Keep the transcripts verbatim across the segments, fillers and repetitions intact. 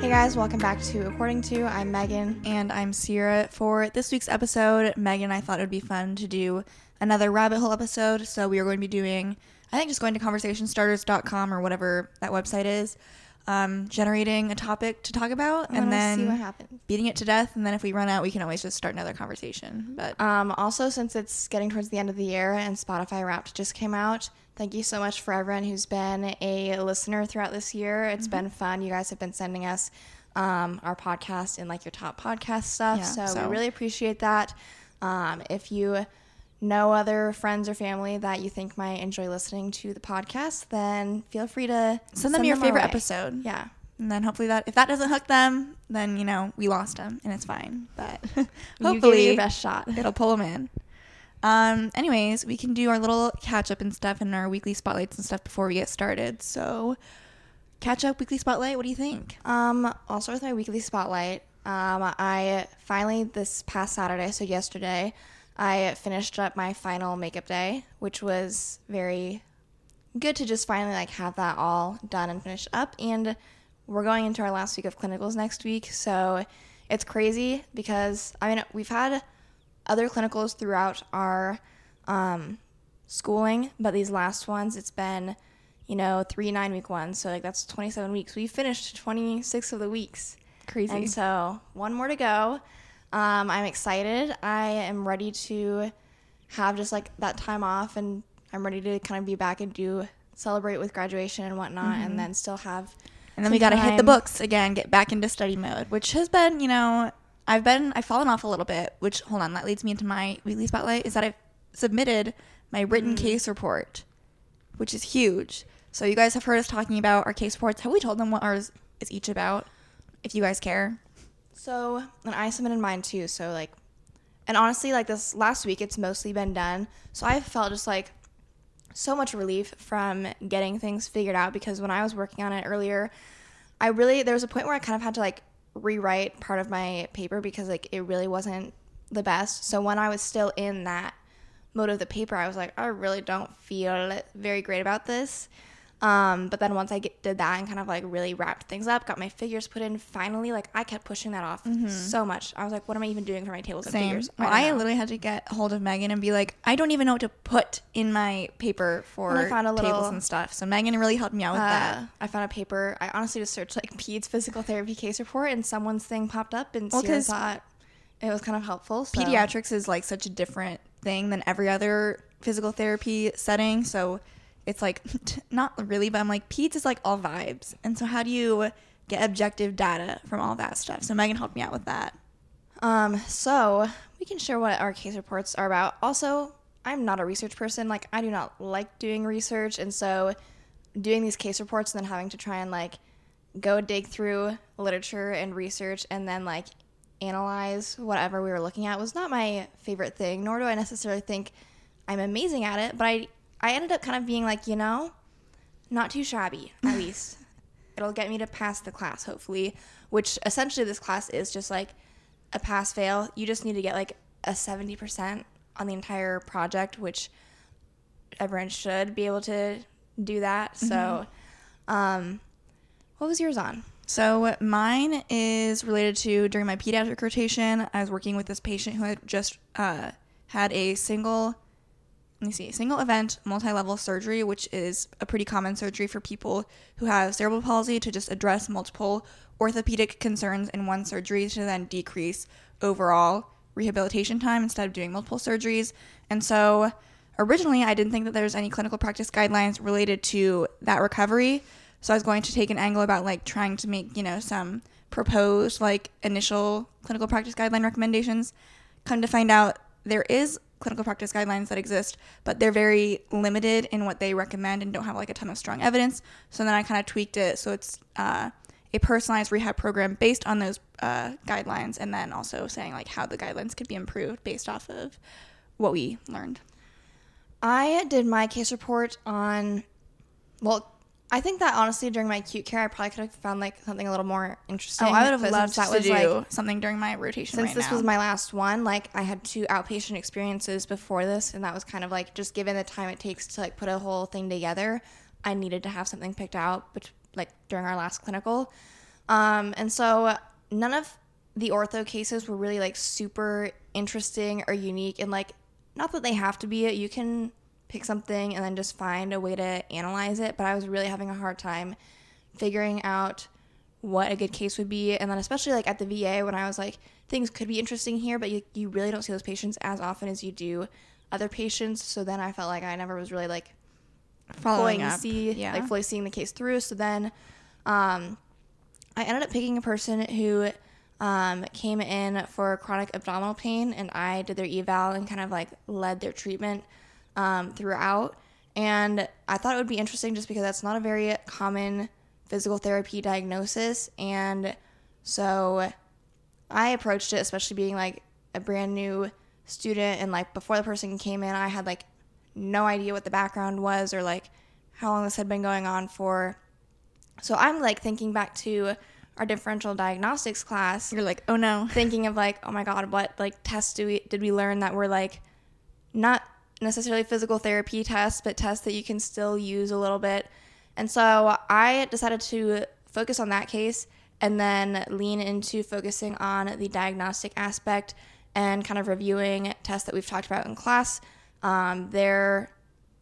Hey guys, welcome back to According Two. I'm Megan. And I'm Ciera. For this week's episode, Megan and I thought it would be fun to do another rabbit hole episode. So we are going to be doing, I think, just going to conversation starters dot com or whatever that website is, um, generating a topic to talk about, I and then see what happens. Beating it to death. And then if we run out, we can always just start another conversation. But um, also, since it's getting towards the end of the year and Spotify Wrapped just came out, thank you so much for everyone who's been a listener throughout this year. It's mm-hmm. been fun. You guys have been sending us um, our podcast and like your top podcast stuff. Yeah, so, so we really appreciate that. Um, if you know other friends or family that you think might enjoy listening to the podcast, then feel free to send, send them your them favorite away. episode. Yeah. And then hopefully that, if that doesn't hook them, then, you know, we lost them and it's fine. But hopefully you give it your best shot. It'll pull them in. Um, anyways, we can do our little catch up and stuff and our weekly spotlights and stuff before we get started. So catch up, weekly spotlight, what do you think? Um, I'll start with my weekly spotlight. Um, I finally, this past Saturday, so yesterday, I finished up my final makeup day, which was very good to just finally like have that all done and finished up. And we're going into our last week of clinicals next week. So it's crazy because, I mean, we've had other clinicals throughout our um, schooling, but these last ones, it's been, you know, three nine-week ones. So like that's twenty-seven weeks. We finished twenty-six of the weeks. Crazy. And so one more to go. Um, I'm excited. I am ready to have just like that time off, and I'm ready to kind of be back and do celebrate with graduation and whatnot, mm-hmm. and then still have. And then we got to hit the books again, get back into study mode, which has been, you know, I've been, I've fallen off a little bit, which, hold on, that leads me into my weekly spotlight, is that I've submitted my written mm-hmm. case report, which is huge. So you guys have heard us talking about our case reports. Have we told them what ours is each about, if you guys care? So, and I submitted mine too, so like, and honestly, like this last week, it's mostly been done, so I felt just like so much relief from getting things figured out, because when I was working on it earlier, I really, there was a point where I kind of had to like rewrite part of my paper because like it really wasn't the best. So when I was still in that mode of the paper, I was like, I really don't feel very great about this. Um, but then once I get, did that and kind of like really wrapped things up, got my figures put in, finally, like I kept pushing that off mm-hmm. so much. I was like, what am I even doing for my tables and Same. figures? Well, I, I literally had to get hold of Megan and be like, I don't even know what to put in my paper for and I found a little, tables and stuff. So Megan really helped me out with uh, that. I found a paper. I honestly just searched like P E D S physical therapy case report, and someone's thing popped up, and well, Ciera thought it was kind of helpful. So. Pediatrics is like such a different thing than every other physical therapy setting. So it's like, not really, but I'm like, P E D S is like all vibes. And so how do you get objective data from all that stuff? So Megan helped me out with that. Um, so we can share what our case reports are about. Also, I'm not a research person. Like, I do not like doing research. And so doing these case reports and then having to try and like go dig through literature and research and then like analyze whatever we were looking at was not my favorite thing, nor do I necessarily think I'm amazing at it, but I... I ended up kind of being like, you know, not too shabby, at least. It'll get me to pass the class, hopefully, which essentially this class is just like a pass-fail. You just need to get like a seventy percent on the entire project, which everyone should be able to do that. Mm-hmm. So um, what was yours on? So mine is related to during my pediatric rotation, I was working with this patient who had just uh, had a single... Let me see, single event multi-level surgery, which is a pretty common surgery for people who have cerebral palsy to just address multiple orthopedic concerns in one surgery to then decrease overall rehabilitation time instead of doing multiple surgeries. And so originally I didn't think that there's any clinical practice guidelines related to that recovery. So I was going to take an angle about like trying to make, you know, some proposed like initial clinical practice guideline recommendations. Come to find out there is clinical practice guidelines that exist, but they're very limited in what they recommend and don't have like a ton of strong evidence. So then I kind of tweaked it so it's uh, a personalized rehab program based on those uh, guidelines, and then also saying like how the guidelines could be improved based off of what we learned. I did my case report on, well, I think that honestly during my acute care I probably could have found like something a little more interesting. Oh, I would have loved that to was, do like, something during my rotation since right this now. Was my last one. Like I had two outpatient experiences before this, and that was kind of like just given the time it takes to like put a whole thing together, I needed to have something picked out but like during our last clinical. Um, and so none of the ortho cases were really like super interesting or unique, and like not that they have to be. You can pick something and then just find a way to analyze it, but I was really having a hard time figuring out what a good case would be. And then especially like at the V A when I was like, things could be interesting here, but you, you really don't see those patients as often as you do other patients. So then I felt like I never was really like following up, see, yeah. like fully seeing the case through. So then um, I ended up picking a person who um, came in for chronic abdominal pain, and I did their eval and kind of like led their treatment um, throughout. And I thought it would be interesting just because that's not a very common physical therapy diagnosis. And so I approached it, especially being like a brand new student. And like before the person came in, I had like no idea what the background was or like how long this had been going on for. So I'm like thinking back to our differential diagnostics class. You're like, oh no. Thinking of like, oh my God, what like tests do we, did we learn that were like not necessarily physical therapy tests, but tests that you can still use a little bit. And so I decided to focus on that case and then lean into focusing on the diagnostic aspect and kind of reviewing tests that we've talked about in class, um, their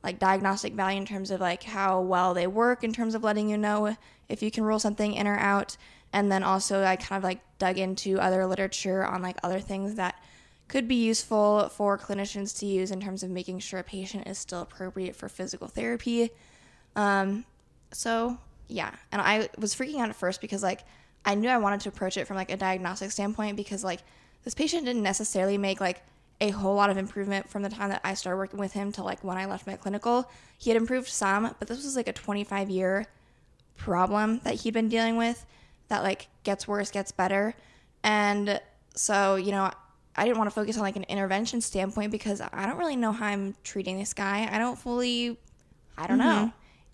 like diagnostic value in terms of like how well they work in terms of letting you know if you can rule something in or out. And then also I kind of like dug into other literature on like other things that could be useful for clinicians to use in terms of making sure a patient is still appropriate for physical therapy. Um, so yeah, and I was freaking out at first because like I knew I wanted to approach it from like a diagnostic standpoint, because like this patient didn't necessarily make like a whole lot of improvement from the time that I started working with him to like when I left my clinical. He had improved some, but this was like a twenty-five year problem that he'd been dealing with that like gets worse, gets better. And so, you know, I didn't want to focus on like an intervention standpoint because I don't really know how I'm treating this guy. I don't fully, I don't mm-hmm.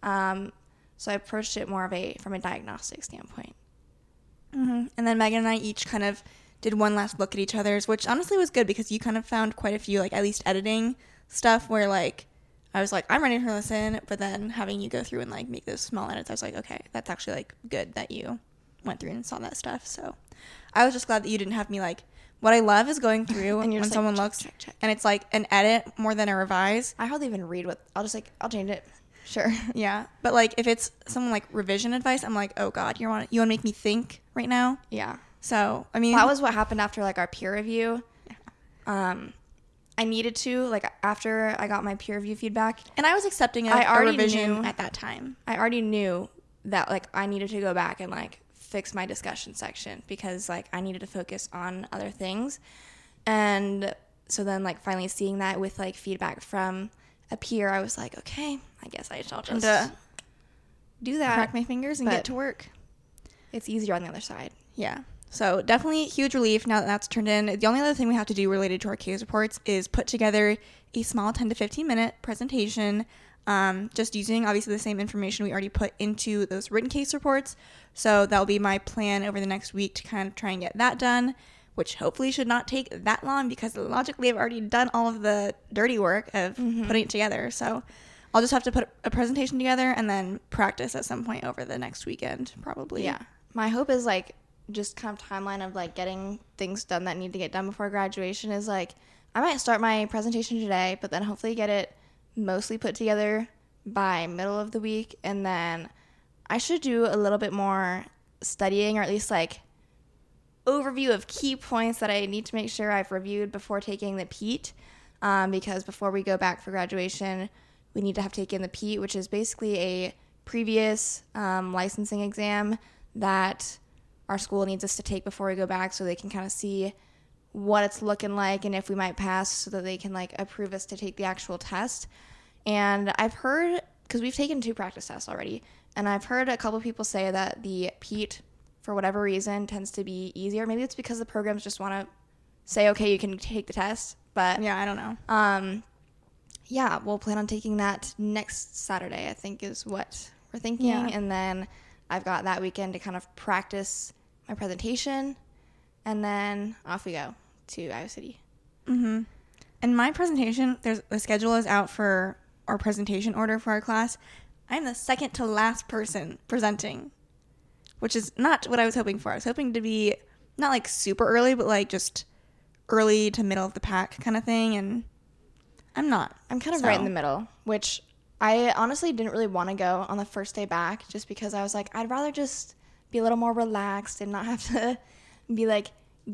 know. Um, so I approached it more of a, from a diagnostic standpoint. Mm-hmm. And then Megan and I each kind of did one last look at each other's, which honestly was good because you kind of found quite a few, like at least editing stuff where like, I was like, I'm ready to listen, but then having you go through and like make those small edits, I was like, okay, that's actually like good that you went through and saw that stuff. So I was just glad that you didn't have me like, what I love is going through and when like, someone check, looks check, check. And it's like an edit more than a revise. I hardly even read what I'll just like I'll change it. Sure. Yeah. But like if it's someone like revision advice, I'm like, oh God, you want you want to make me think right now? Yeah. So I mean that was what happened after like our peer review. Yeah. Um, I needed to like after I got my peer review feedback, and I was accepting a, I already a revision knew, at that time. I already knew that like I needed to go back and like fix my discussion section because like I needed to focus on other things. And so then like finally seeing that with like feedback from a peer, I was like, okay, I guess I shall just and, uh, do that. Crack my fingers and but get to work. It's easier on the other side. Yeah. So definitely huge relief now that that's turned in. The only other thing we have to do related to our case reports is put together a small ten to fifteen minute presentation, Um, just using obviously the same information we already put into those written case reports. So that'll be my plan over the next week to kind of try and get that done, which hopefully should not take that long because logically I've already done all of the dirty work of mm-hmm. putting it together. So I'll just have to put a presentation together and then practice at some point over the next weekend probably. Yeah. My hope is like just kind of timeline of like getting things done that need to get done before graduation is like I might start my presentation today, but then hopefully get it mostly put together by middle of the week, and then I should do a little bit more studying, or at least like overview of key points that I need to make sure I've reviewed before taking the P E T, um, because before we go back for graduation we need to have taken the P E T, which is basically a previous um, licensing exam that our school needs us to take before we go back so they can kind of see what it's looking like and if we might pass so that they can like approve us to take the actual test. And I've heard, because we've taken two practice tests already, and I've heard a couple of people say that the P E T, for whatever reason, tends to be easier. Maybe it's because the programs just want to say, okay, you can take the test, but yeah, I don't know. Um, yeah, we'll plan on taking that next Saturday, I think is what we're thinking. Yeah. And then I've got that weekend to kind of practice my presentation, and then off we go to Iowa City. Mm-hmm. And my presentation, there's the schedule is out for our presentation order for our class. I'm the second to last person presenting, which is not what I was hoping for. I was hoping to be not like super early, but like just early to middle of the pack kind of thing, and I'm not. I'm kind of so. right in the middle, which I honestly didn't really want to go on the first day back just because I was like, I'd rather just be a little more relaxed and not have to be like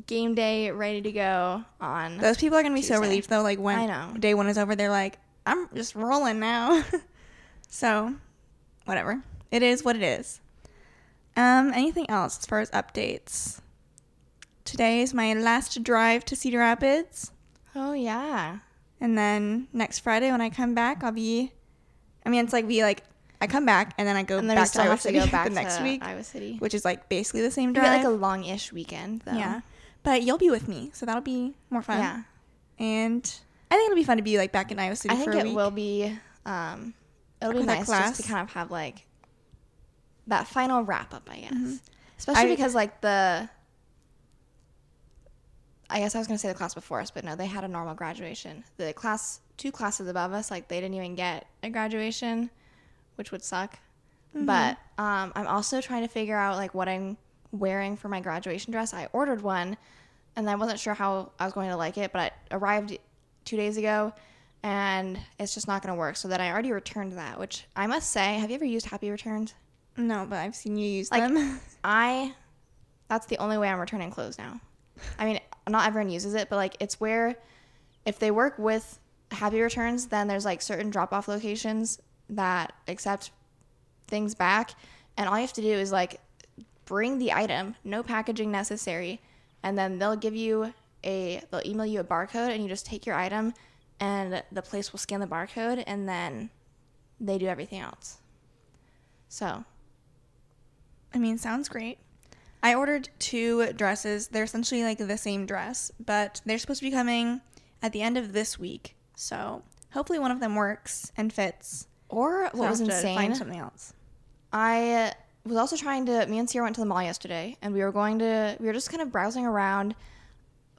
game day ready to go on Those people are going to be Tuesday. So relieved though, like when I know. day one is over, they're like, I'm just rolling now. So whatever. It is what it is. Um, anything else as far as updates? Today is my last drive to Cedar Rapids. Oh, yeah. And then next Friday when I come back, I'll be, I mean, it's like we like, I come back and then I go and then back to Iowa City to go back the next to week, Iowa City. Which is like basically the same drive. It'll be like a long-ish weekend, though. Yeah. But you'll be with me, so that'll be more fun. Yeah. And I think it'll be fun to be like back in Iowa City for a week. I think it will be, um, it'll be nice just to kind of have like that final wrap-up, I guess. Mm-hmm. Especially I, because like the... I guess I was going to say the class before us, but no, they had a normal graduation. The class, two classes above us, like they didn't even get a graduation, which would suck. Mm-hmm. But um, I'm also trying to figure out like what I'm wearing for my graduation dress. I ordered one and I wasn't sure how I was going to like it, but it arrived two days ago and it's just not going to work. So then I already returned that, which I must say, have you ever used Happy Returns? No, but I've seen you use like, them. I, that's the only way I'm returning clothes now. I mean, not everyone uses it, but like it's where if they work with Happy Returns, then there's like certain drop-off locations that accept things back, and all you have to do is like bring the item, no packaging necessary, and then they'll give you a they'll email you a barcode, and you just take your item and the place will scan the barcode, and then they do everything else. So I mean, sounds great. I ordered two dresses. They're essentially like the same dress, but they're supposed to be coming at the end of this week. So hopefully one of them works and fits. Or what so was insane? Find something else. I was also trying to. Me and Ciera went to the mall yesterday, and we were going to. We were just kind of browsing around.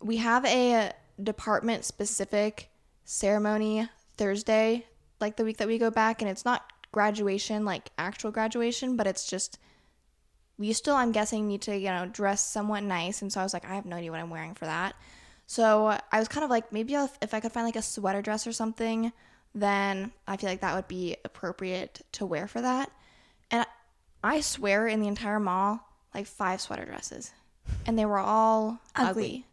We have a department specific ceremony Thursday, like the week that we go back, and it's not graduation, like actual graduation, but it's just. We still, I'm guessing, need to, you know, dress somewhat nice. And so I was like, I have no idea what I'm wearing for that. So I was kind of like, maybe I'll, if I could find like a sweater dress or something, then I feel like that would be appropriate to wear for that. And I swear in the entire mall, like five sweater dresses. And they were all ugly. ugly.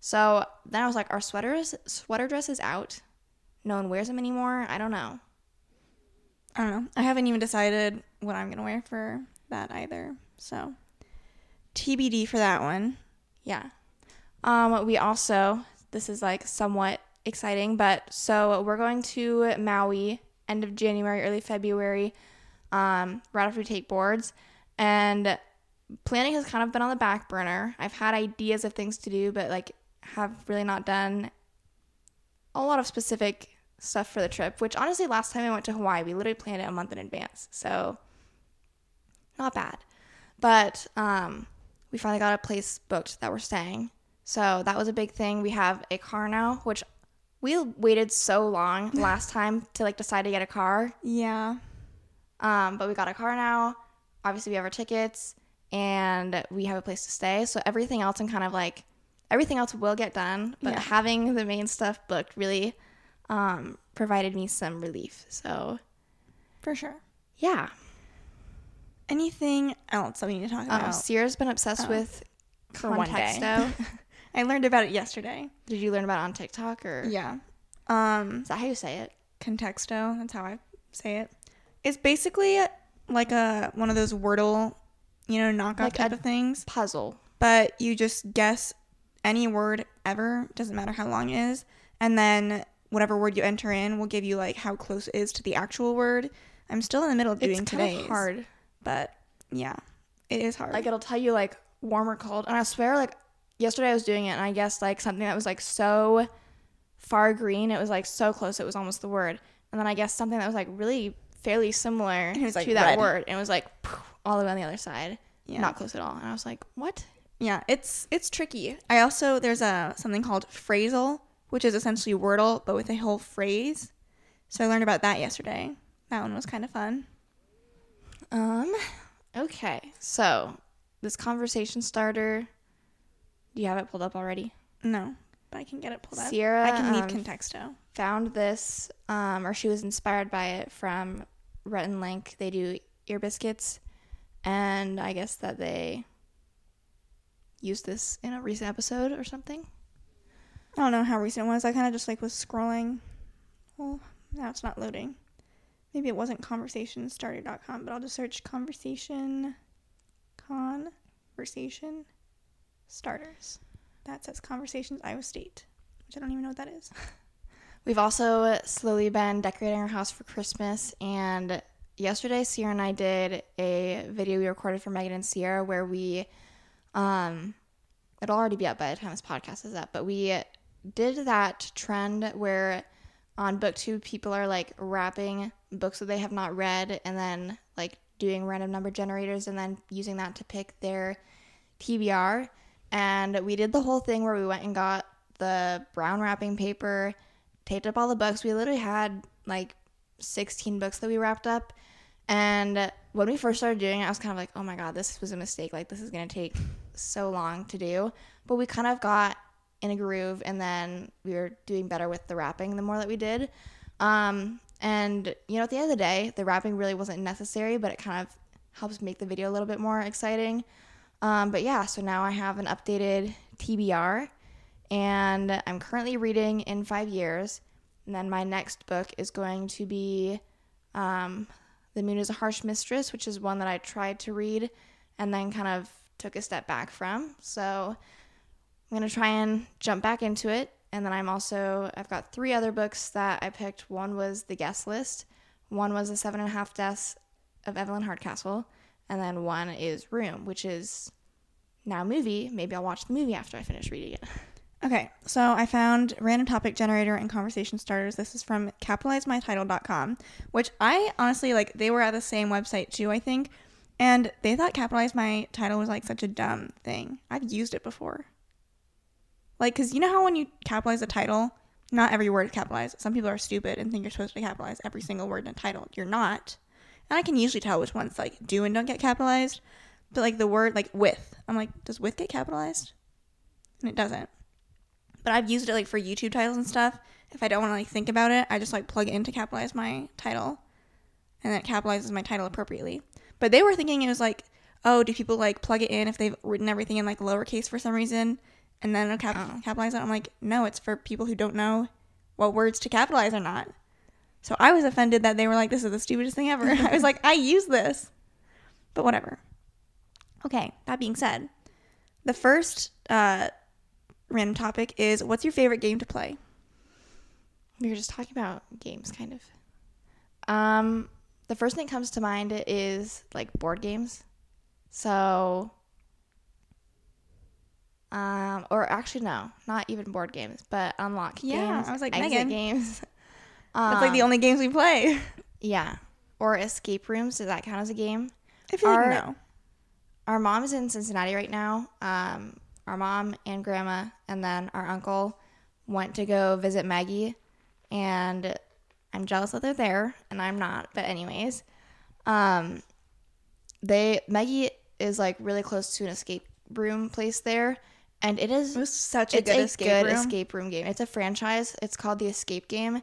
So then I was like, are sweaters, sweater dresses out? No one wears them anymore? I don't know. I don't know. I haven't even decided what I'm going to wear for... that either, so T B D for that one. Yeah. Um we also, this is like somewhat exciting, but so we're going to Maui end of January, early February, um right after we take boards, and planning has kind of been on the back burner. I've had ideas of things to do, but like have really not done a lot of specific stuff for the trip, which honestly last time I went to Hawaii we literally planned it a month in advance, so not bad. But um, we finally got a place booked that we're staying. So that was a big thing. We have a car now, which we waited so long last time to like decide to get a car. Yeah. Um, but we got a car now. Obviously we have our tickets and we have a place to stay. So everything else and kind of like everything else will get done. But yeah. Having the main stuff booked really um, provided me some relief. So for sure. Yeah. Anything else that we need to talk about? Um, Ciera's been obsessed oh. with Contexto. I learned about it yesterday. Did you learn about it on TikTok? Or? Yeah. Um, Is that how you say it? Contexto. That's how I say it. It's basically like a one of those Wordle, you know, knockout like type of things. Puzzle. But you just guess any word ever, doesn't matter how long it is, and then whatever word you enter in will give you like how close it is to the actual word. I'm still in the middle of doing today's. It's kind of hard. But yeah, it is hard. Like it'll tell you like warm or cold, and I swear like yesterday I was doing it and I guessed like something that was like so far green, it was like so close it was almost the word, and then I guessed something that was like really fairly similar and it was, like, to that red. word, and it was like all the way on the other side. Yeah. Not close at all. And I was like, what? Yeah, it's it's tricky. I also, there's a something called phrasal, which is essentially Wordle, but with a whole phrase. So I learned about that yesterday. That one was kind of fun. Um, okay. So this conversation starter, do you have it pulled up already? No, but I can get it pulled up. Ciera, I can leave um, Contexto. Found this, um, or she was inspired by it from Rhett and Link. They do ear biscuits, and I guess that they used this in a recent episode or something. I don't know how recent it was. I kind of just like was scrolling. Well, now it's not loading. Maybe it wasn't conversation starter dot com, but I'll just search conversation conversation starters. That says Conversations Iowa State, which I don't even know what that is. We've also slowly been decorating our house for Christmas, and yesterday Ciera and I did a video we recorded for Megan and Ciera where we um it'll already be up by the time this podcast is up, but we did that trend where on BookTube people are like wrapping books that they have not read and then like doing random number generators and then using that to pick their T B R. And we did the whole thing where we went and got the brown wrapping paper, taped up all the books. We literally had like sixteen books that we wrapped up. And when we first started doing it, I was kind of like, oh my God, this was a mistake. Like, this is going to take so long to do. But we kind of got in a groove, and then we were doing better with the wrapping the more that we did. Um, and, you know, at the end of the day, the wrapping really wasn't necessary, but it kind of helps make the video a little bit more exciting. Um, but yeah, so now I have an updated T B R, and I'm currently reading In Five Years. And then my next book is going to be um, The Moon is a Harsh Mistress, which is one that I tried to read and then kind of took a step back from. So I'm going to try and jump back into it. And then I'm also, I've got three other books that I picked. One was The Guest List. One was The Seven and a Half Deaths of Evelyn Hardcastle. And then one is Room, which is now a movie. Maybe I'll watch the movie after I finish reading it. Okay, so I found Random Topic Generator and Conversation Starters. This is from capitalize my title dot com, which I honestly, like, they were at the same website too, I think. And they thought Capitalize My Title was, like, such a dumb thing. I've used it before. Like, because you know how when you capitalize a title, not every word is capitalized. Some people are stupid and think you're supposed to capitalize every single word in a title. You're not. And I can usually tell which ones, like, do and don't get capitalized. But, like, the word, like, with. I'm like, does with get capitalized? And it doesn't. But I've used it, like, for YouTube titles and stuff. If I don't want to, like, think about it, I just, like, plug it in to capitalize my title. And then it capitalizes my title appropriately. But they were thinking it was, like, oh, do people, like, plug it in if they've written everything in, like, lowercase for some reason? And then it'll cap- oh. capitalize it? I'm like, no, it's for people who don't know what words to capitalize or not. So I was offended that they were like, this is the stupidest thing ever. I was like, I use this. But whatever. Okay, that being said, the first... uh random topic is, what's your favorite game to play? We were just talking about games, kind of. Um, the first thing that comes to mind is, like, board games. So, um, or actually, no, not even board games, but Unlock yeah, games. Yeah, I was like, Exit Megan. games. Um, That's, like, the only games we play. Yeah. Or escape rooms. Does that count as a game? I feel our, like no. Our mom is in Cincinnati right now. Um... Our mom and grandma and then our uncle went to go visit Maggie, and I'm jealous that they're there and I'm not, but anyways, um, they Maggie is like really close to an escape room place there, and it is it was such a good, a escape, good room. escape room game. It's a franchise. It's called The Escape Game,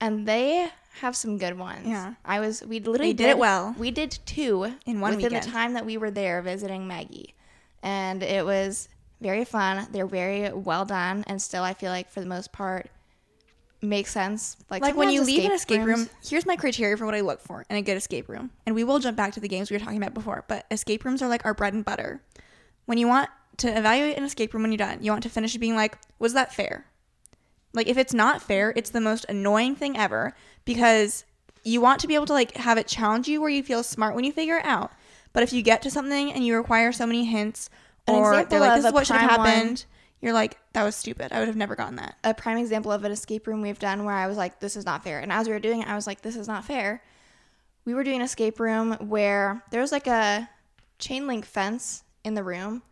and they have some good ones. Yeah, I was we literally they did, did it well. We did two in one within weekend. The time that we were there visiting Maggie, and it was very fun. They're very well done, and still I feel like for the most part makes sense. Like, like when you leave an escape rooms. room, here's my criteria for what I look for in a good escape room. And we will jump back to the games we were talking about before, but escape rooms are like our bread and butter. When you want to evaluate an escape room when you're done, you want to finish being like, was that fair? Like, if it's not fair, it's the most annoying thing ever, because you want to be able to, like, have it challenge you where you feel smart when you figure it out. But if you get to something and you require so many hints, or they're like, this is what should have happened, you're like, that was stupid. I would have never gotten that. A prime example of an escape room we've done where I was like, this is not fair. And as we were doing it, I was like, this is not fair. We were doing an escape room where there was, like, a chain link fence in the room.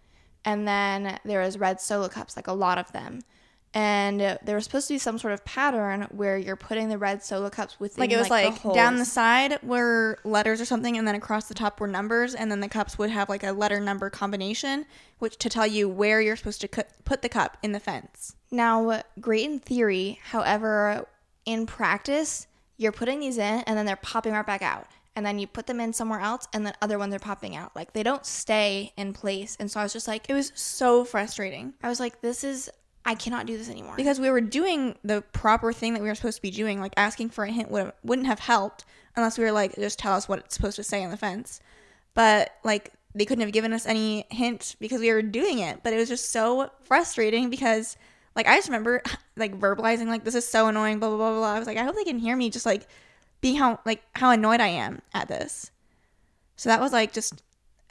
And then there was red solo cups, like a lot of them. And there was supposed to be some sort of pattern where you're putting the red solo cups within, like, it was like, like down the side were letters or something, and then across the top were numbers, and then the cups would have, like, a letter number combination, which to tell you where you're supposed to cu- put the cup in the fence. Now, great in theory, however, in practice, you're putting these in, and then they're popping right back out. And then you put them in somewhere else, and then other ones are popping out. Like, they don't stay in place. And so I was just like, it was so frustrating. I was like, this is... I cannot do this anymore. Because we were doing the proper thing that we were supposed to be doing. Like, asking for a hint would, wouldn't have helped unless we were like, just tell us what it's supposed to say on the fence. But, like, they couldn't have given us any hint because we were doing it. But it was just so frustrating because, like, I just remember, like, verbalizing, like, this is so annoying, blah, blah, blah, blah. I was like, I hope they can hear me just, like, being how, like, how annoyed I am at this. So that was, like, just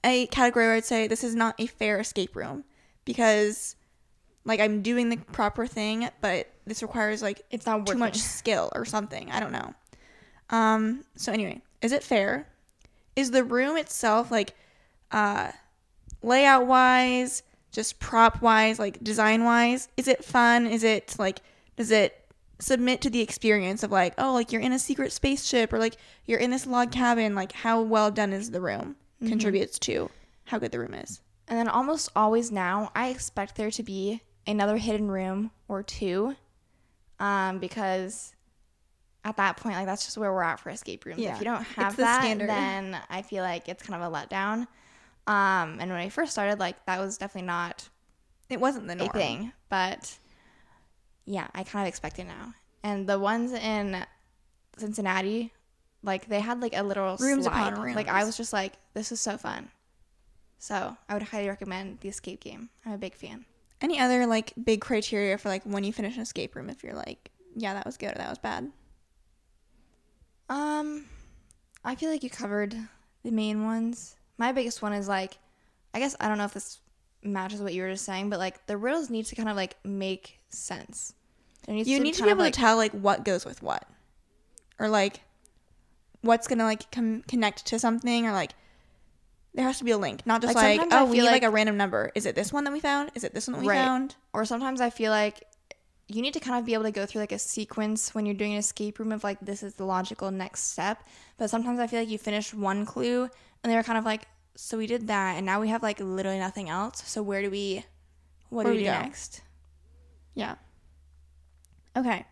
a category where I'd say this is not a fair escape room because... Like, I'm doing the proper thing, but this requires, like, it's not too much skill or something. I don't know. Um, so, anyway, is it fair? Is the room itself, like, uh, layout-wise, just prop-wise, like, design-wise? Is it fun? Is it, like, does it submit to the experience of, like, oh, like, you're in a secret spaceship or, like, you're in this log cabin? Like, how well done is the room mm-hmm. contributes to how good the room is. And then almost always now, I expect there to be another hidden room or two um because at that point, like, that's just where we're at for escape rooms. Yeah. If you don't have that standard, then I feel like it's kind of a letdown. Um and when I first started, like, that was definitely not it wasn't the norm. Thing, but yeah, I kind of expect it now. And the ones in Cincinnati, like, they had, like, a literal rooms slide. Upon rooms. Like, I was just like, this is so fun. So I would highly recommend The Escape Game. I'm a big fan. Any other, like, big criteria for, like, when you finish an escape room, if you're like, yeah, that was good or that was bad? Um, I feel like you covered the main ones. My biggest one is, like, I guess I don't know if this matches what you were just saying, but, like, the riddles need to kind of, like, make sense. There needs you to need to be able, like, to tell, like, what goes with what. Or, like, what's going to, like, com- connect to something, or, like, there has to be a link, not just like, like oh, we need like, like a random number. Is it this one that we found? Is it this one that we right. found? Or sometimes I feel like you need to kind of be able to go through, like, a sequence when you're doing an escape room of, like, this is the logical next step. But sometimes I feel like you finish one clue and they're kind of like, so we did that and now we have, like, literally nothing else. So where do we, what where do we, we do go? Next? Yeah. Okay.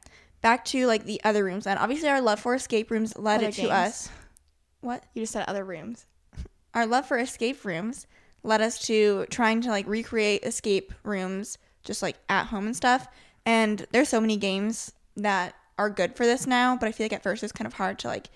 Back to, like, the other rooms then. Obviously our love for escape rooms led it to us. What? You just said other rooms. Our love for escape rooms led us to trying to, like, recreate escape rooms just, like, at home and stuff. And there's so many games that are good for this now, but I feel like at first it's kind of hard to, like,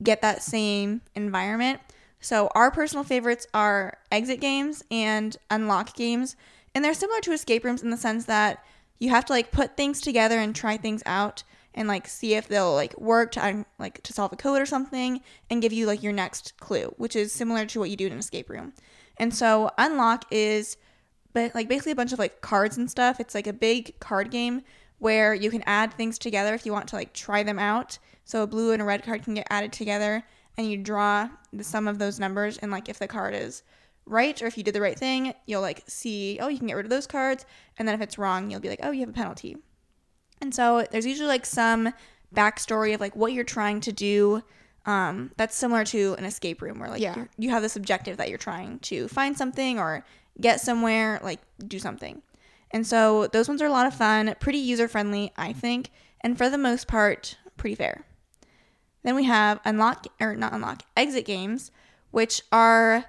get that same environment. So our personal favorites are Exit games and Unlock games. And they're similar to escape rooms in the sense that you have to, like, put things together and try things out and, like, see if they'll, like, work to, like, to solve a code or something and give you, like, your next clue, which is similar to what you do in an escape room. And so Unlock is, but, like, basically a bunch of, like, cards and stuff. It's, like, a big card game where you can add things together if you want to, like, try them out. So a blue and a red card can get added together and you draw the sum of those numbers, and, like, if the card is right or if you did the right thing, you'll, like, see, oh, you can get rid of those cards, and then if it's wrong, you'll be like, oh, you have a penalty. And so there's usually, like, some backstory of, like, what you're trying to do um, that's similar to an escape room where, like, yeah. you're, you have this objective that you're trying to find something or get somewhere, like, do something. And so those ones are a lot of fun, pretty user-friendly, I think, and for the most part, pretty fair. Then we have unlock or not unlock, exit games, which are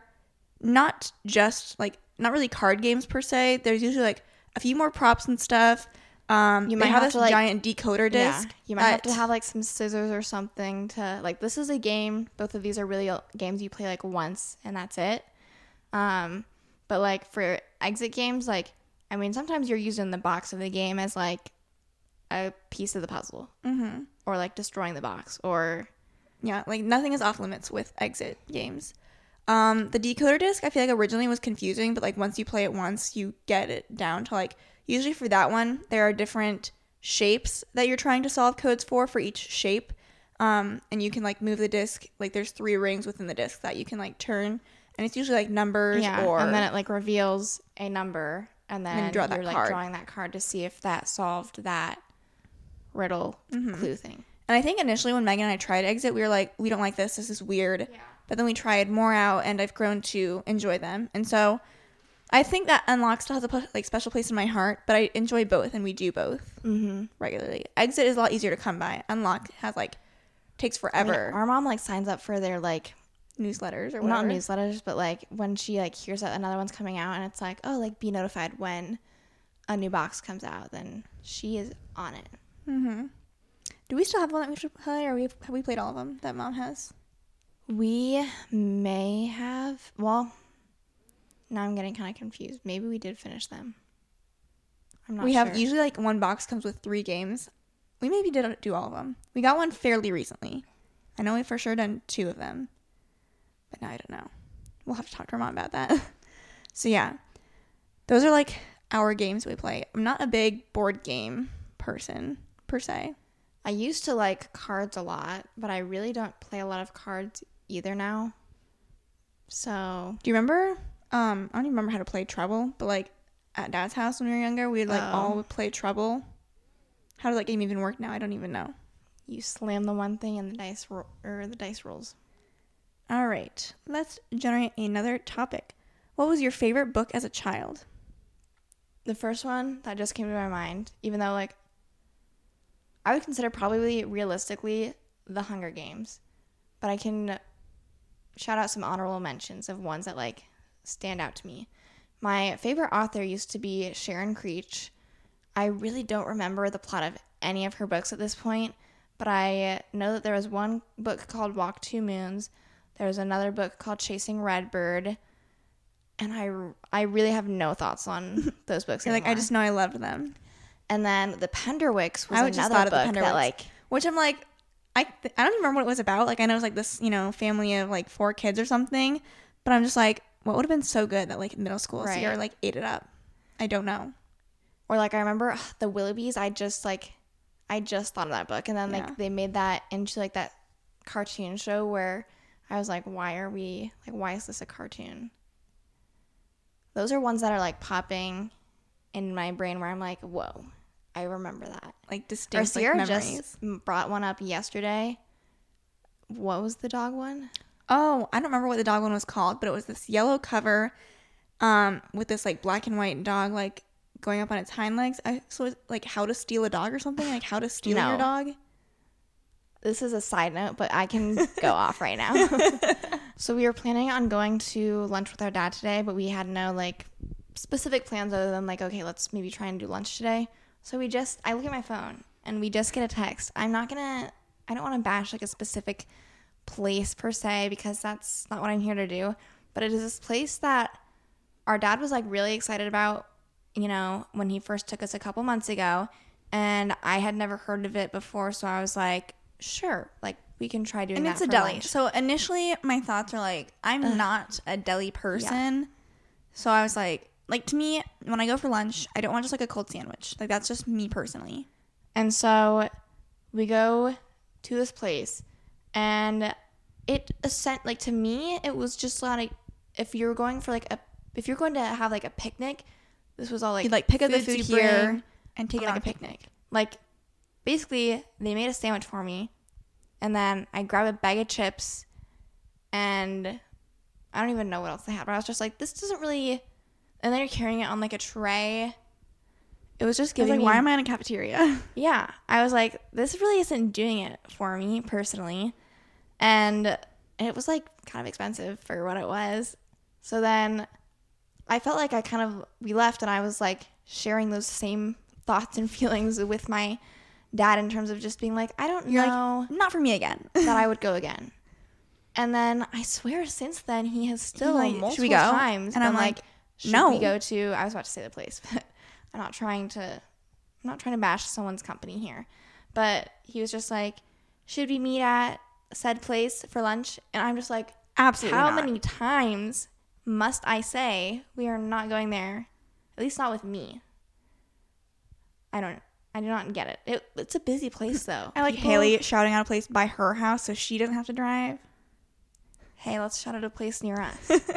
not just, like, not really card games per se. There's usually, like, a few more props and stuff. Um, you might have, have this to, like, giant decoder disc. Yeah. You might have to have, like, some scissors or something to, like, this is a game. Both of these are really games you play, like, once and that's it. Um, but, like, for exit games, like, I mean, sometimes you're using the box of the game as, like, a piece of the puzzle. Mm-hmm. Or, like, destroying the box, or... Yeah, like, nothing is off limits with exit games. Um, the decoder disc, I feel like originally was confusing, but, like, once you play it once, you get it down to, like... Usually for that one, there are different shapes that you're trying to solve codes for, for each shape. Um, and you can, like, move the disc. Like, there's three rings within the disc that you can, like, turn. And it's usually, like, numbers yeah, or... and then it, like, reveals a number. And then, and then you draw that you're, card. like, drawing that card to see if that solved that riddle mm-hmm. clue thing. And I think initially when Megan and I tried Exit, we were like, we don't like this. This is weird. Yeah. But then we tried more out, and I've grown to enjoy them. And so... I think that Unlock still has a like special place in my heart, but I enjoy both, and we do both mm-hmm. regularly. Exit is a lot easier to come by. Unlock has like takes forever. I mean, our mom like signs up for their like newsletters or whatever. Not newsletters, but like when she like hears that another one's coming out, and it's like, oh, like be notified when a new box comes out. Then she is on it. Mm-hmm. Do we still have one that we should play, or we have, have we played all of them that mom has? We may have. Well. Now I'm getting kind of confused. Maybe we did finish them. I'm not we sure. We have usually like one box comes with three games. We maybe did do all of them. We got one fairly recently. I know we for sure done two of them. But now I don't know. We'll have to talk to our mom about that. So yeah. Those are like our games we play. I'm not a big board game person per se. I used to like cards a lot, but I really don't play a lot of cards either now. So. Do you remember... Um, I don't even remember how to play Trouble, but, like, at Dad's house when we were younger, we'd, like, oh. all would play Trouble. How does that game even work now? I don't even know. You slam the one thing and the dice ro- or the dice rolls. All right. Let's generate another topic. What was your favorite book as a child? The first one that just came to my mind, even though, like, I would consider probably realistically The Hunger Games. But I can shout out some honorable mentions of ones that, like, stand out to me. My favorite author used to be Sharon Creech. I really don't remember the plot of any of her books at this point, but I know that there was one book called Walk Two Moons. There was another book called Chasing Red Bird, and I, I really have no thoughts on those books. Like I just know I loved them. And then The Penderwicks was I another just thought book of the that like, which I'm like, I th- I don't even remember what it was about. Like I know it was like this, you know, family of like four kids or something, but I'm just like. What would have been so good that, like, middle school right. year, like, ate it up? I don't know. Or, like, I remember ugh, The Willoughbys. I just, like, I just thought of that book. And then, like, yeah. they made that into, like, that cartoon show where I was like, why are we, like, why is this a cartoon? Those are ones that are, like, popping in my brain where I'm like, whoa, I remember that. Like, distinct, or Ciera like, memories. Just brought one up yesterday. What was the dog one? Oh, I don't remember what the dog one was called, but it was this yellow cover um, with this, like, black and white dog, like, going up on its hind legs. I saw, like, how to steal a dog or something? Like, how to steal no. your dog? This is a side note, but I can go off right now. So we were planning on going to lunch with our dad today, but we had no, like, specific plans other than, like, okay, let's maybe try and do lunch today. So we just – I look at my phone, and we just get a text. I'm not going to – I don't want to bash, like, a specific – place per se because that's not what I'm here to do, but it is this place that our dad was like really excited about, you know, when he first took us a couple months ago, and I had never heard of it before, so I was like, sure, like we can try doing and that. And it's a deli. Lunch. So initially my thoughts are like, I'm Ugh. not a deli person, yeah. so I was like, like to me when I go for lunch, I don't want just like a cold sandwich. Like that's just me personally. And so we go to this place. And it sent like to me, it was just like if you're going for like a if you're going to have like a picnic, this was all like you'd like pick up the food here and take it on a picnic. Like basically, they made a sandwich for me, and then I grab a bag of chips, and I don't even know what else they had. But I was just like, this doesn't really. And then you're carrying it on like a tray. It was just giving me. I was like, why am I in a cafeteria? Yeah, I was like, this really isn't doing it for me personally. And it was, like, kind of expensive for what it was. So then I felt like I kind of, we left, and I was, like, sharing those same thoughts and feelings with my dad in terms of just being like, I don't You're know. Like, not for me again. That I would go again. And then I swear since then he has still like, multiple should we go? times and been I'm like, Should no. we go to, I was about to say the place, but I'm not trying to, I'm not trying to bash someone's company here. But he was just like, should we meet at said place for lunch? And I'm just like, absolutely not. How many times must I say we are not going there? At least not with me. I don't, I do not get it. it it's a busy place though. I like People, Haley shouting out a place by her house so she doesn't have to drive. Hey, let's shout out a place near us.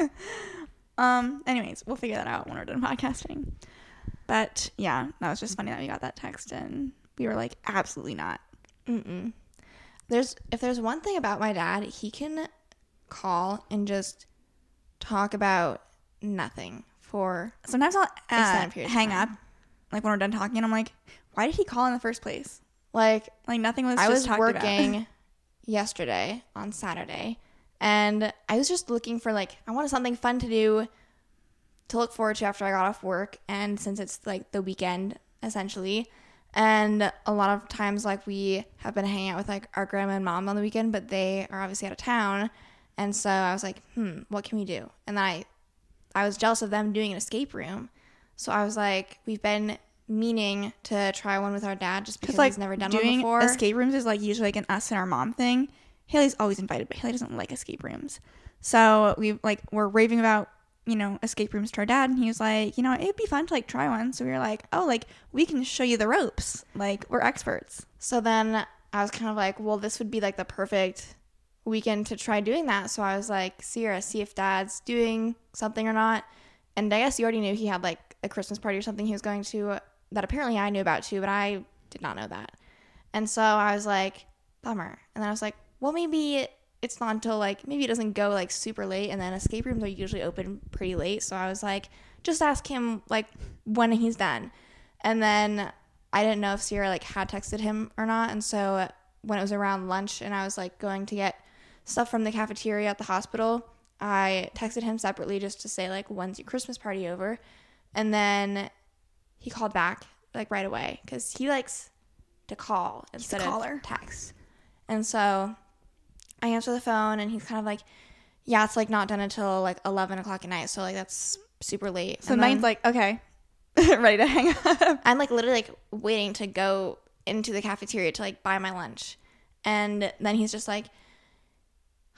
Um, anyways, we'll figure that out when we're done podcasting. But yeah, that was just funny that we got that text and we were like, absolutely not. Mm-mm. There's, if there's one thing about my dad, he can call and just talk about nothing for sometimes I'll uh, hang up, like when we're done talking, and I'm like, why did he call in the first place? Like, like nothing was. I just was working about. yesterday on Saturday. And I was just looking for, like, I wanted something fun to do to look forward to after I got off work. And since it's, like, the weekend, essentially. And a lot of times, like, we have been hanging out with, like, our grandma and mom on the weekend. But they are obviously out of town. And so I was like, hmm, what can we do? And then I, I was jealous of them doing an escape room. So I was like, we've been meaning to try one with our dad just because like, he's never done one before. Escape rooms is, like, usually, like, an us and our mom thing. Haley's always invited, but Haley doesn't like escape rooms. So we like were raving about, you know, escape rooms to our dad, and he was like, you know, it'd be fun to like try one. So we were like, oh, like we can show you the ropes, like we're experts. So then I was kind of like, well, this would be like the perfect weekend to try doing that. So I was like, Ciera, see if Dad's doing something or not. And I guess you already knew he had like a Christmas party or something he was going to that apparently I knew about too, but I did not know that. And so I was like, bummer. And then I was like, well, maybe it's not until, like, maybe it doesn't go, like, super late, and then escape rooms are usually open pretty late, so I was like, just ask him, like, when he's done. And then I didn't know if Ciera, like, had texted him or not, and so when it was around lunch and I was, like, going to get stuff from the cafeteria at the hospital, I texted him separately just to say, like, when's your Christmas party over? And then he called back, like, right away, because he likes to call instead of text. And so I answer the phone, and he's kind of like, yeah, it's, like, not done until, like, eleven o'clock at night, so, like, that's super late. So mine's like, okay, ready to hang up. I'm, like, literally, like, waiting to go into the cafeteria to, like, buy my lunch. And then he's just like,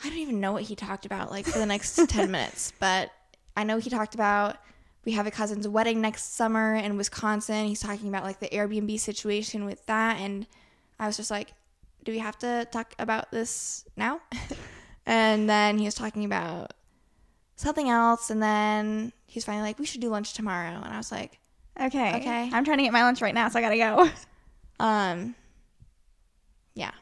I don't even know what he talked about, like, for the next ten minutes. But I know he talked about we have a cousin's wedding next summer in Wisconsin. He's talking about, like, the Airbnb situation with that. And I was just like, do we have to talk about this now? And then he was talking about something else, and then he's finally like, we should do lunch tomorrow. And I was like, okay, okay. I'm trying to get my lunch right now, so I gotta go. Um, yeah.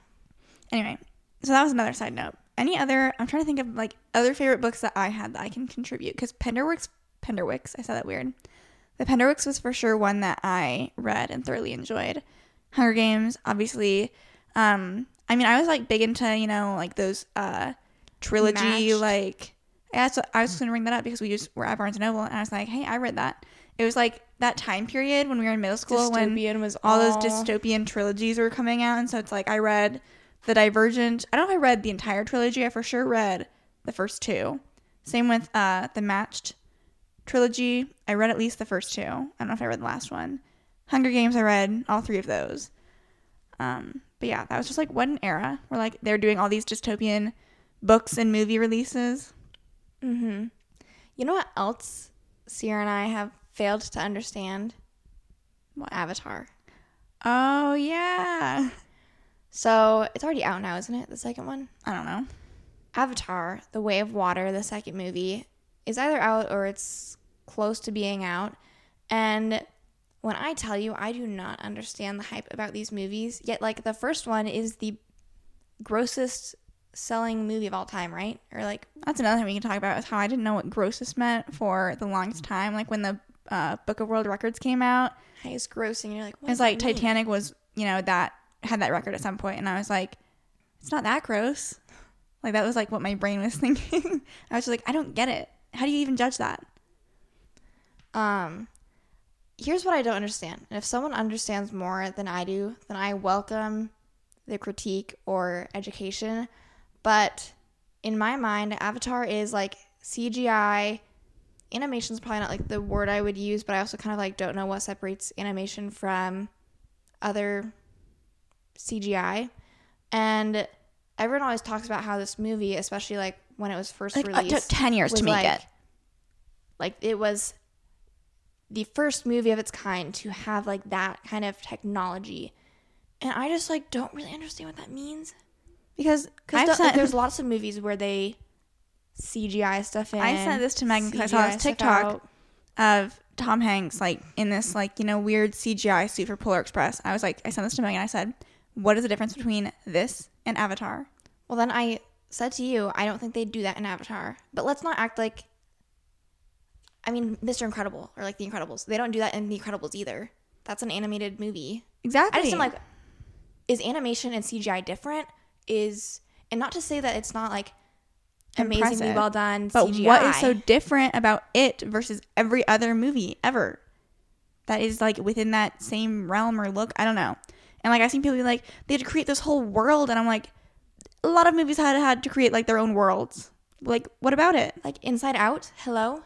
Anyway, so that was another side note. Any other, I'm trying to think of, like, other favorite books that I had that I can contribute, because Penderwicks, Penderwicks, I said that weird. The Penderwicks was for sure one that I read and thoroughly enjoyed. Hunger Games, obviously. Um, I mean, I was, like, big into, you know, like, those, uh, trilogy, Matched. like, yeah, so I was just going to bring that up because we just were at Barnes and Noble, and I was like, hey, I read that. It was, like, that time period when we were in middle school dystopian when was all, all those dystopian trilogies were coming out, and so it's, like, I read the Divergent. I don't know if I read the entire trilogy. I for sure read the first two. Same with, uh, the Matched trilogy. I read at least the first two. I don't know if I read the last one. Hunger Games, I read all three of those. Um... But yeah, that was just, like, what an era where, like, they're doing all these dystopian books and movie releases. Mm-hmm. You know what else Ciera and I have failed to understand? What? Avatar. Oh, yeah. So, it's already out now, isn't it? The second one? I don't know. Avatar, The Way of Water, the second movie, is either out or it's close to being out. And when I tell you, I do not understand the hype about these movies, yet, like, the first one is the grossest selling movie of all time, right? Or, like, that's another thing we can talk about is how I didn't know what grossest meant for the longest time. Like, when the uh, Book of World Records came out, highest grossing, you're like, what does that mean? It's like Titanic was, you know, that had that record at some point, and I was like, it's not that gross. Like, that was, like, what my brain was thinking. I was just like, I don't get it. How do you even judge that? Um... Here's what I don't understand. And if someone understands more than I do, then I welcome the critique or education. But in my mind, Avatar is, like, C G I animation's probably not like the word I would use, but I also kind of like don't know what separates animation from other C G I. And everyone always talks about how this movie, especially like when it was first like, released, it took ten years to make like, it. Like it was the first movie of its kind to have like that kind of technology. And I just like don't really understand what that means. Because I've sent, like, there's lots of movies where they C G I stuff in. I sent this to Megan because I saw this TikTok of Tom Hanks like in this like, you know, weird C G I suit for Polar Express. I was like, I sent this to Megan. I said, what is the difference between this and Avatar? Well, then I said to you, I don't think they'd do that in Avatar. But let's not act like, I mean, Mister Incredible or like The Incredibles. They don't do that in The Incredibles either. That's an animated movie. Exactly. I just am like, is animation and C G I different? Is, and not to say that it's not like amazingly impressive, well done, but C G I. What is so different about it versus every other movie ever that is like within that same realm or look? I don't know. And like I've seen people be like, they had to create this whole world, and I'm like, a lot of movies had had to create like their own worlds. Like, what about it? Like Inside Out, hello,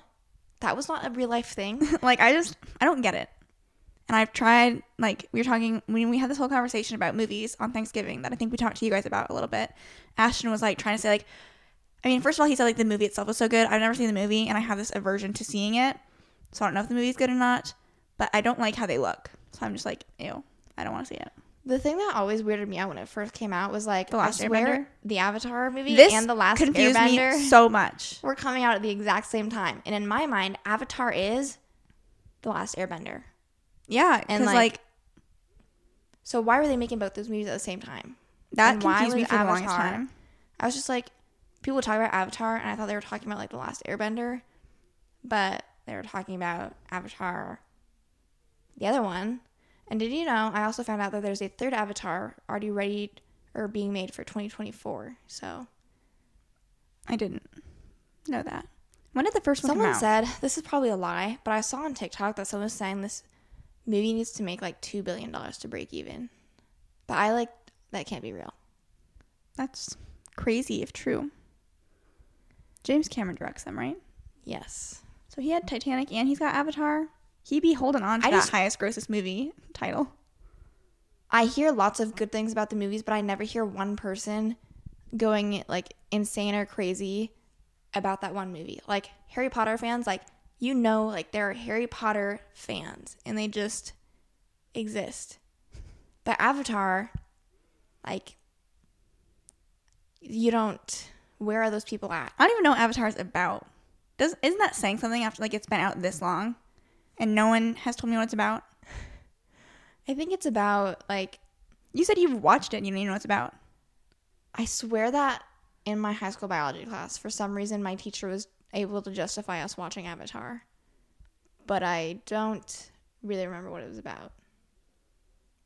that was not a real life thing. Like I just I don't get it. And I've tried, like, we were talking, when we had this whole conversation about movies on Thanksgiving that I think we talked to you guys about a little bit, Ashton was, like, trying to say, like, I mean, first of all, he said, like, the movie itself was so good. I've never seen the movie, and I have this aversion to seeing it, so I don't know if the movie's good or not, but I don't like how they look. So I'm just like, ew, I don't want to see it. The thing that always weirded me out when it first came out was, like, The Last Airbender, the Avatar movie this and The Last confused Airbender me so much. We're coming out at the exact same time. And in my mind, Avatar is The Last Airbender. Yeah, and like, like, so why were they making both those movies at the same time? That and confused me for Avatar, the longest time. I was just like, people talk about Avatar, and I thought they were talking about like The Last Airbender, but they were talking about Avatar, the other one. And did you know? I also found out that there's a third Avatar already ready or being made for twenty twenty-four. So I didn't know that. When did the first one come out? Someone said this is probably a lie, but I saw on TikTok that someone was saying this movie needs to make like two billion dollars to break even, but I like that can't be real. That's crazy if true. James Cameron directs them, right? Yes. So he had Titanic and he's got Avatar. He'd be holding on to I that just, highest grossest movie title. I hear lots of good things about the movies, but I never hear one person going like insane or crazy about that one movie. Like Harry Potter fans, like. You know, like, there are Harry Potter fans, and they just exist. But Avatar, like, you don't... Where are those people at? I don't even know what Avatar is about. Does, isn't that saying something after, like, it's been out this long, and no one has told me what it's about? I think it's about, like... You said you've watched it, and you don't even know what it's about. I swear that in my high school biology class, for some reason, my teacher was... able to justify us watching Avatar, but I don't really remember what it was about,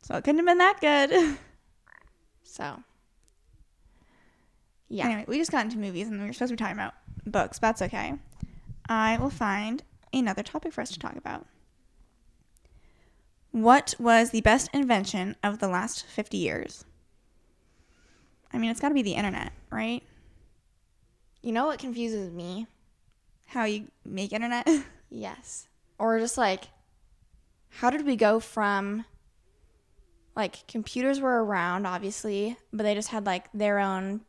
so it couldn't have been that good. So yeah, anyway, we just got into movies and we were supposed to be talking about books, but that's okay. I will find another topic for us to talk about. What was the best invention of the last fifty years? I mean, it's got to be the internet, right? You know what confuses me? How you make internet? Yes. Or just like, how did we go from, like, computers were around, obviously, but they just had, like, their own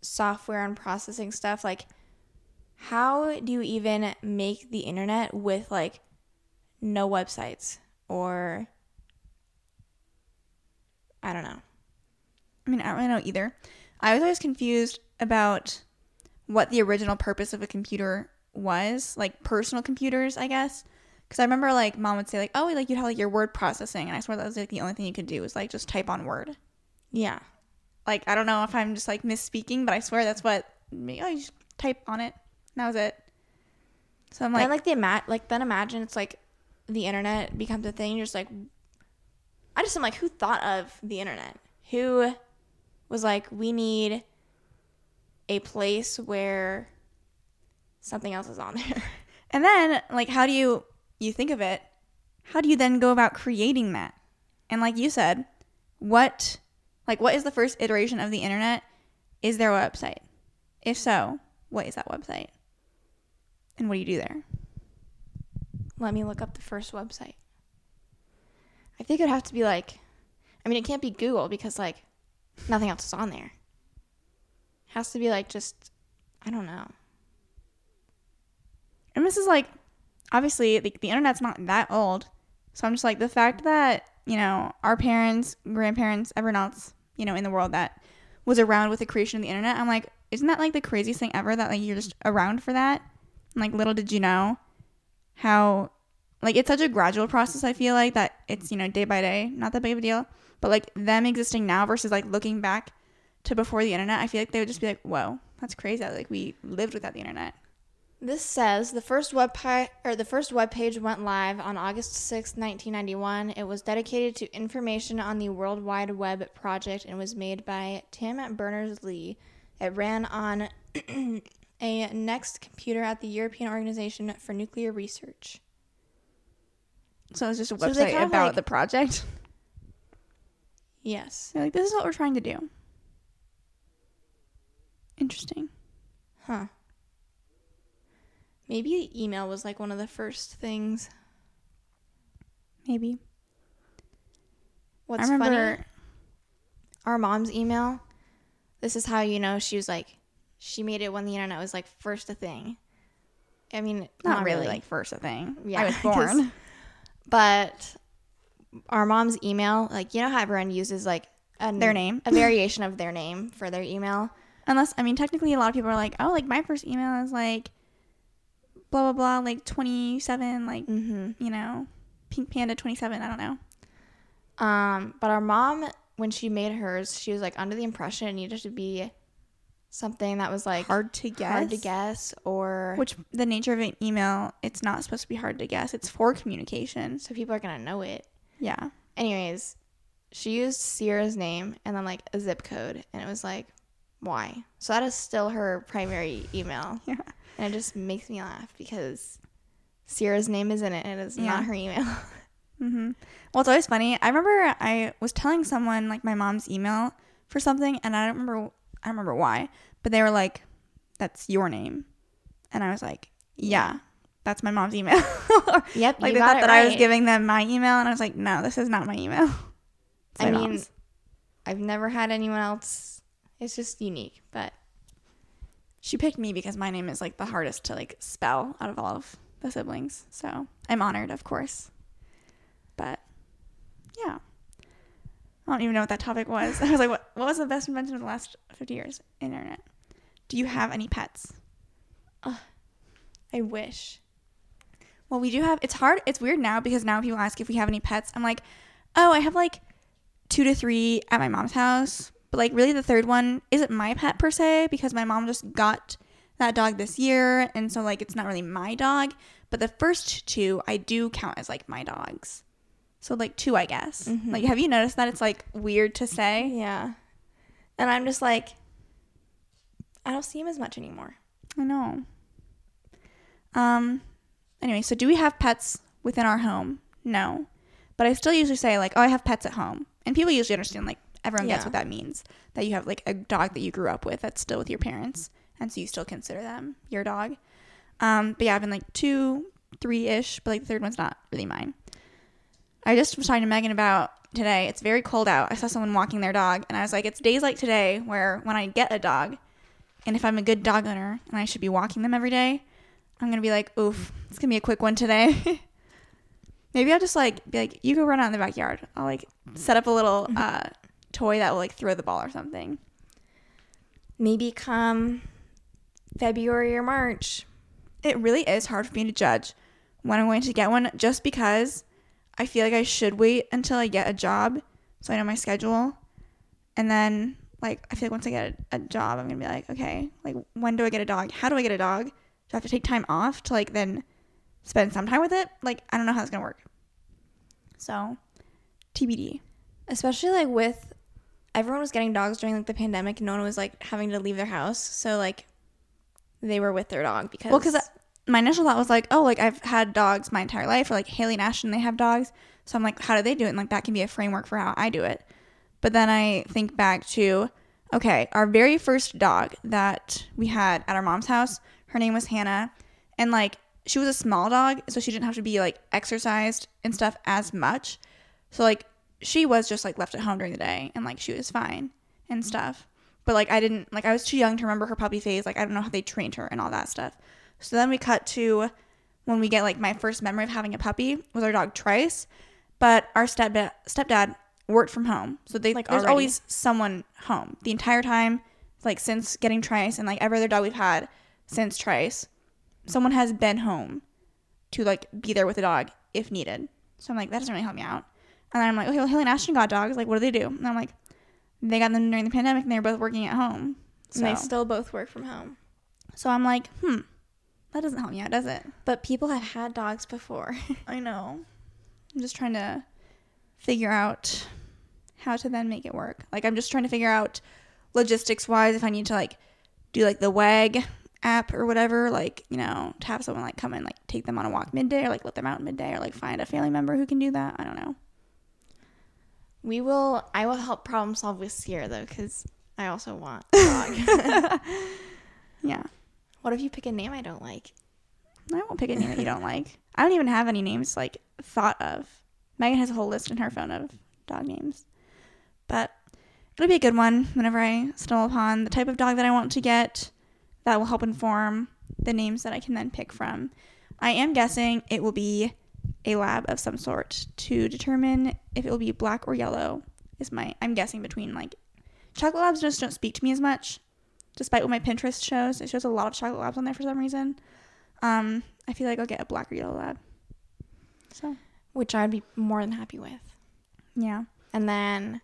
software and processing stuff. Like, how do you even make the internet with, like, no websites? Or, I don't know. I mean, I don't really know either. I was always confused about... what the original purpose of a computer was, like personal computers, I guess. Because I remember, like, mom would say, like, oh, like, you'd have, like, your word processing. And I swear that was, like, the only thing you could do was, like, just type on Word. Yeah. Like, I don't know if I'm just, like, misspeaking, but I swear that's what, oh, you just type on it. And that was it. So I'm like. I like the, ima- like, then imagine it's, like, the internet becomes a thing. You're just, like, I just am, like, who thought of the internet? Who was, like, we need a place where something else is on there. And then, like, how do you, you think of it, how do you then go about creating that? And like you said, what, like, what is the first iteration of the internet? Is there a website? If so, what is that website? And what do you do there? Let me look up the first website. I think it'd have to be like, I mean, it can't be Google because like nothing else is on there. It has to be like just, I don't know. And this is like, obviously the, the internet's not that old. So I'm just like, the fact that, you know, our parents, grandparents, everyone else, you know, in the world that was around with the creation of the internet, I'm like, isn't that like the craziest thing ever that like you're just around for that? And like, little did you know how, like, it's such a gradual process, I feel like, that it's, you know, day by day, not that big of a deal. But like them existing now versus like looking back to before the internet, I feel like they would just be like, whoa, that's crazy. Like we lived without the internet. This says the first web pi- or the first web page went live on August sixth, nineteen ninety-one. It was dedicated to information on the World Wide Web project and was made by Tim Berners-Lee. It ran on a Next computer at the European Organization for Nuclear Research. So it's just a website so kind of about like, the project. Yes. They're like, this is what we're trying to do. Interesting. Huh. Maybe email was like one of the first things. Maybe. What's I remember- funny? Our mom's email. This is how you know she was like, she made it when the internet was like first a thing. I mean, not, not really, really like first a thing. Yeah, I was born. But our mom's email, like, you know how everyone uses like a, their name, a variation of their name for their email. Unless, I mean, technically a lot of people are like, oh, like my first email is like blah, blah, blah, like twenty-seven, like, mm-hmm. you know, Pink Panda twenty-seven. I don't know. Um, but our mom, when she made hers, she was like under the impression it needed to be something that was like hard to guess, hard to guess, or which the nature of an email, it's not supposed to be hard to guess. It's for communication, so people are gonna know it. Yeah. Anyways, she used Ciera's name and then like a zip code, and it was like, why? So that is still her primary email. Yeah. And it just makes me laugh because Ciera's name is in it, and it is yeah. not her email. Mm-hmm. Well, it's always funny. I remember I was telling someone like my mom's email for something, and I don't remember. I don't remember why, but they were like, "That's your name," and I was like, "Yeah, that's my mom's email." Yep. Like you they got thought it that right. I was giving them my email, and I was like, "No, this is not my email." It's my I mean, mom's. I've never had anyone else. It's just unique, but she picked me because my name is like the hardest to like spell out of all of the siblings, so I'm honored, of course. But yeah, I don't even know what that topic was. I was like, what What was the best invention of the last fifty years? Internet. Do you have any pets? Ugh, I wish. Well, we do have, it's hard, it's weird now because now people ask if we have any pets. I'm like, oh, I have like two to three at my mom's house. But like really the third one isn't my pet per se because my mom just got that dog this year. And so like it's not really my dog. But the first two I do count as like my dogs. So, like, two, I guess. Mm-hmm. Like, have you noticed that it's, like, weird to say? Yeah. And I'm just, like, I don't see him as much anymore. I know. Um. Anyway, so do we have pets within our home? No. But I still usually say, like, oh, I have pets at home. And people usually understand, like, everyone yeah. gets what that means. That you have, like, a dog that you grew up with that's still with your parents. And so you still consider them your dog. Um. But, yeah, I've been, like, two, three-ish. But, like, the third one's not really mine. I just was talking to Megan about today. It's very cold out. I saw someone walking their dog, and I was like, it's days like today where when I get a dog, and if I'm a good dog owner and I should be walking them every day, I'm going to be like, oof, it's going to be a quick one today. Maybe I'll just, like, be like, you go run out in the backyard. I'll, like, set up a little uh, toy that will, like, throw the ball or something. Maybe come February or March. It really is hard for me to judge when I'm going to get one just because I feel like I should wait until I get a job so I know my schedule. And then, like, I feel like once I get a, a job, I'm going to be like, okay, like, when do I get a dog? How do I get a dog? Do I have to take time off to, like, then spend some time with it? Like, I don't know how it's going to work. So, T B D. Especially, like, with everyone was getting dogs during, like, the pandemic, and no one was, like, having to leave their house. So, like, they were with their dog because... Well, because... I- My initial thought was like, oh, like I've had dogs my entire life, or like Haley and Ashton, they have dogs. So I'm like, how do they do it? And like that can be a framework for how I do it. But then I think back to, okay, our very first dog that we had at our mom's house, her name was Hannah. And like she was a small dog, so she didn't have to be, like, exercised and stuff as much. So, like, she was just, like, left at home during the day, and, like, she was fine and stuff. But, like, I didn't, like, I was too young to remember her puppy phase. Like, I don't know how they trained her and all that stuff. So then we cut to when we get, like, my first memory of having a puppy was our dog Trice. But our stepdad, stepdad worked from home. So they, like, there's already. always someone home the entire time, like, since getting Trice and, like, every other dog we've had since Trice. Someone has been home to, like, be there with the dog if needed. So I'm like, that doesn't really help me out. And then I'm like, okay, well, Haley and Ashton got dogs. Like, what do they do? And I'm like, they got them during the pandemic, and they were both working at home. So. And they still both work from home. So I'm like, hmm, that doesn't help me out, does it? But people have had dogs before. I know. I'm just trying to figure out how to then make it work. Like, I'm just trying to figure out logistics-wise if I need to, like, do, like, the WAG app or whatever, like, you know, to have someone, like, come and, like, take them on a walk midday, or, like, let them out midday, or, like, find a family member who can do that. I don't know. We will, I will help problem solve with Ciera, though, because I also want a dog. Yeah. What if you pick a name I don't like? I won't pick a name that you don't like. I don't even have any names, like, thought of. Megan has a whole list in her phone of dog names. But it'll be a good one whenever I stumble upon the type of dog that I want to get. That will help inform the names that I can then pick from. I am guessing it will be a lab of some sort to determine if it will be black or yellow. Is my I'm guessing between, like, chocolate labs just don't speak to me as much, despite what my Pinterest shows. It shows a lot of chocolate labs on there for some reason. Um, I feel like I'll get a black or yellow lab. So, which I'd be more than happy with. Yeah. And then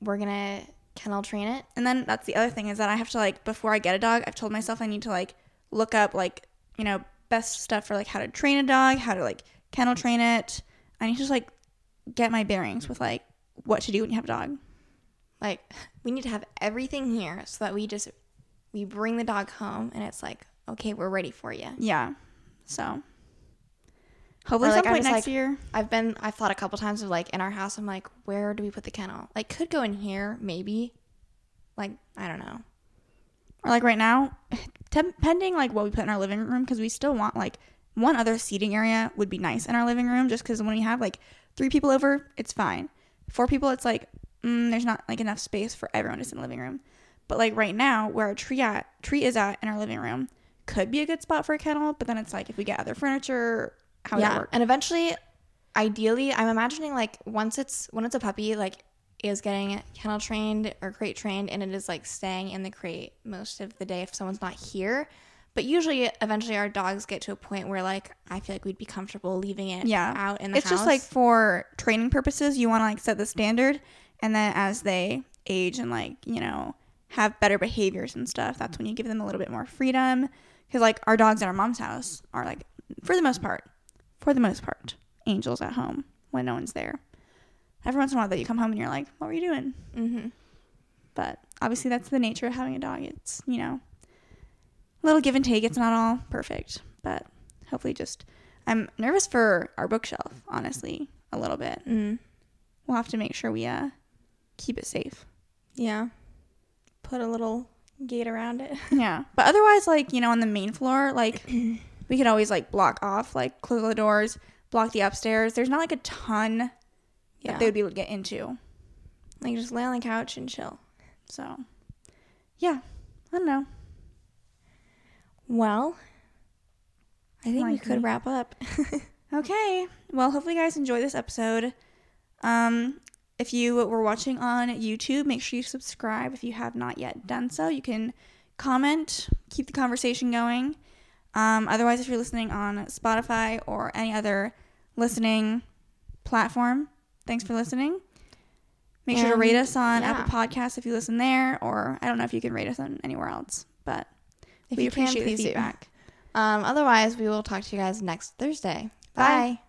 we're gonna kennel train it. And then that's the other thing, is that I have to, like, before I get a dog, I've told myself I need to, like, look up, like, you know, best stuff for, like, how to train a dog, how to, like, kennel train it. I need to just, like, get my bearings with, like, what to do when you have a dog. Like, we need to have everything here so that we just we bring the dog home and it's like, okay, we're ready for you. Yeah. So hopefully, or, like, some point just, next like, year. I've been, I've thought a couple times of, like, in our house, I'm like, where do we put the kennel? Like, could go in here, maybe. Like, I don't know. Or, like, right now, depending, like, what we put in our living room, because we still want, like, one other seating area would be nice in our living room, just because when we have, like, three people over, it's fine. Four people, it's like, mm, there's not, like, enough space for everyone just in the living room. But, like, right now, where our tree at tree is at in our living room could be a good spot for a kennel, but then it's like, if we get other furniture, how yeah. would it work? And eventually, ideally, I'm imagining, like, once it's when it's a puppy, like, is getting kennel trained or crate trained, and it is, like, staying in the crate most of the day if someone's not here. But usually, eventually, our dogs get to a point where, like, I feel like we'd be comfortable leaving it yeah. out in the it's house. It's just, like, for training purposes, you want to, like, set the standard, and then as they age and, like, you know, have better behaviors and stuff, that's when you give them a little bit more freedom. Because, like, our dogs at our mom's house are, like, for the most part, for the most part, angels at home when no one's there. Every once in a while that you come home and you're like, what were you doing? Mm-hmm. But obviously that's the nature of having a dog. It's, you know, a little give and take. It's not all perfect, but hopefully just, I'm nervous for our bookshelf, honestly, a little bit. Mm. We'll have to make sure we uh, keep it safe. Yeah. Put a little gate around it. Yeah. But otherwise, like, you know, on the main floor, like, we could always, like, block off, like, close the doors, block the upstairs. There's not, like, a ton yeah. that they would be able to get into. Like, just lay on the couch and chill. So, yeah. I don't know. Well, I think Likely. we could wrap up. Okay. Well, hopefully you guys enjoy this episode. Um, if you were watching on YouTube, make sure you subscribe if you have not yet done so. You can comment, keep the conversation going. Um, otherwise, if you're listening on Spotify or any other listening platform, thanks for listening. Make and, sure to rate us on yeah. Apple Podcasts if you listen there, or I don't know if you can rate us on anywhere else, but if we you appreciate can, the feedback. Um, otherwise, we will talk to you guys next Thursday. Bye. Bye.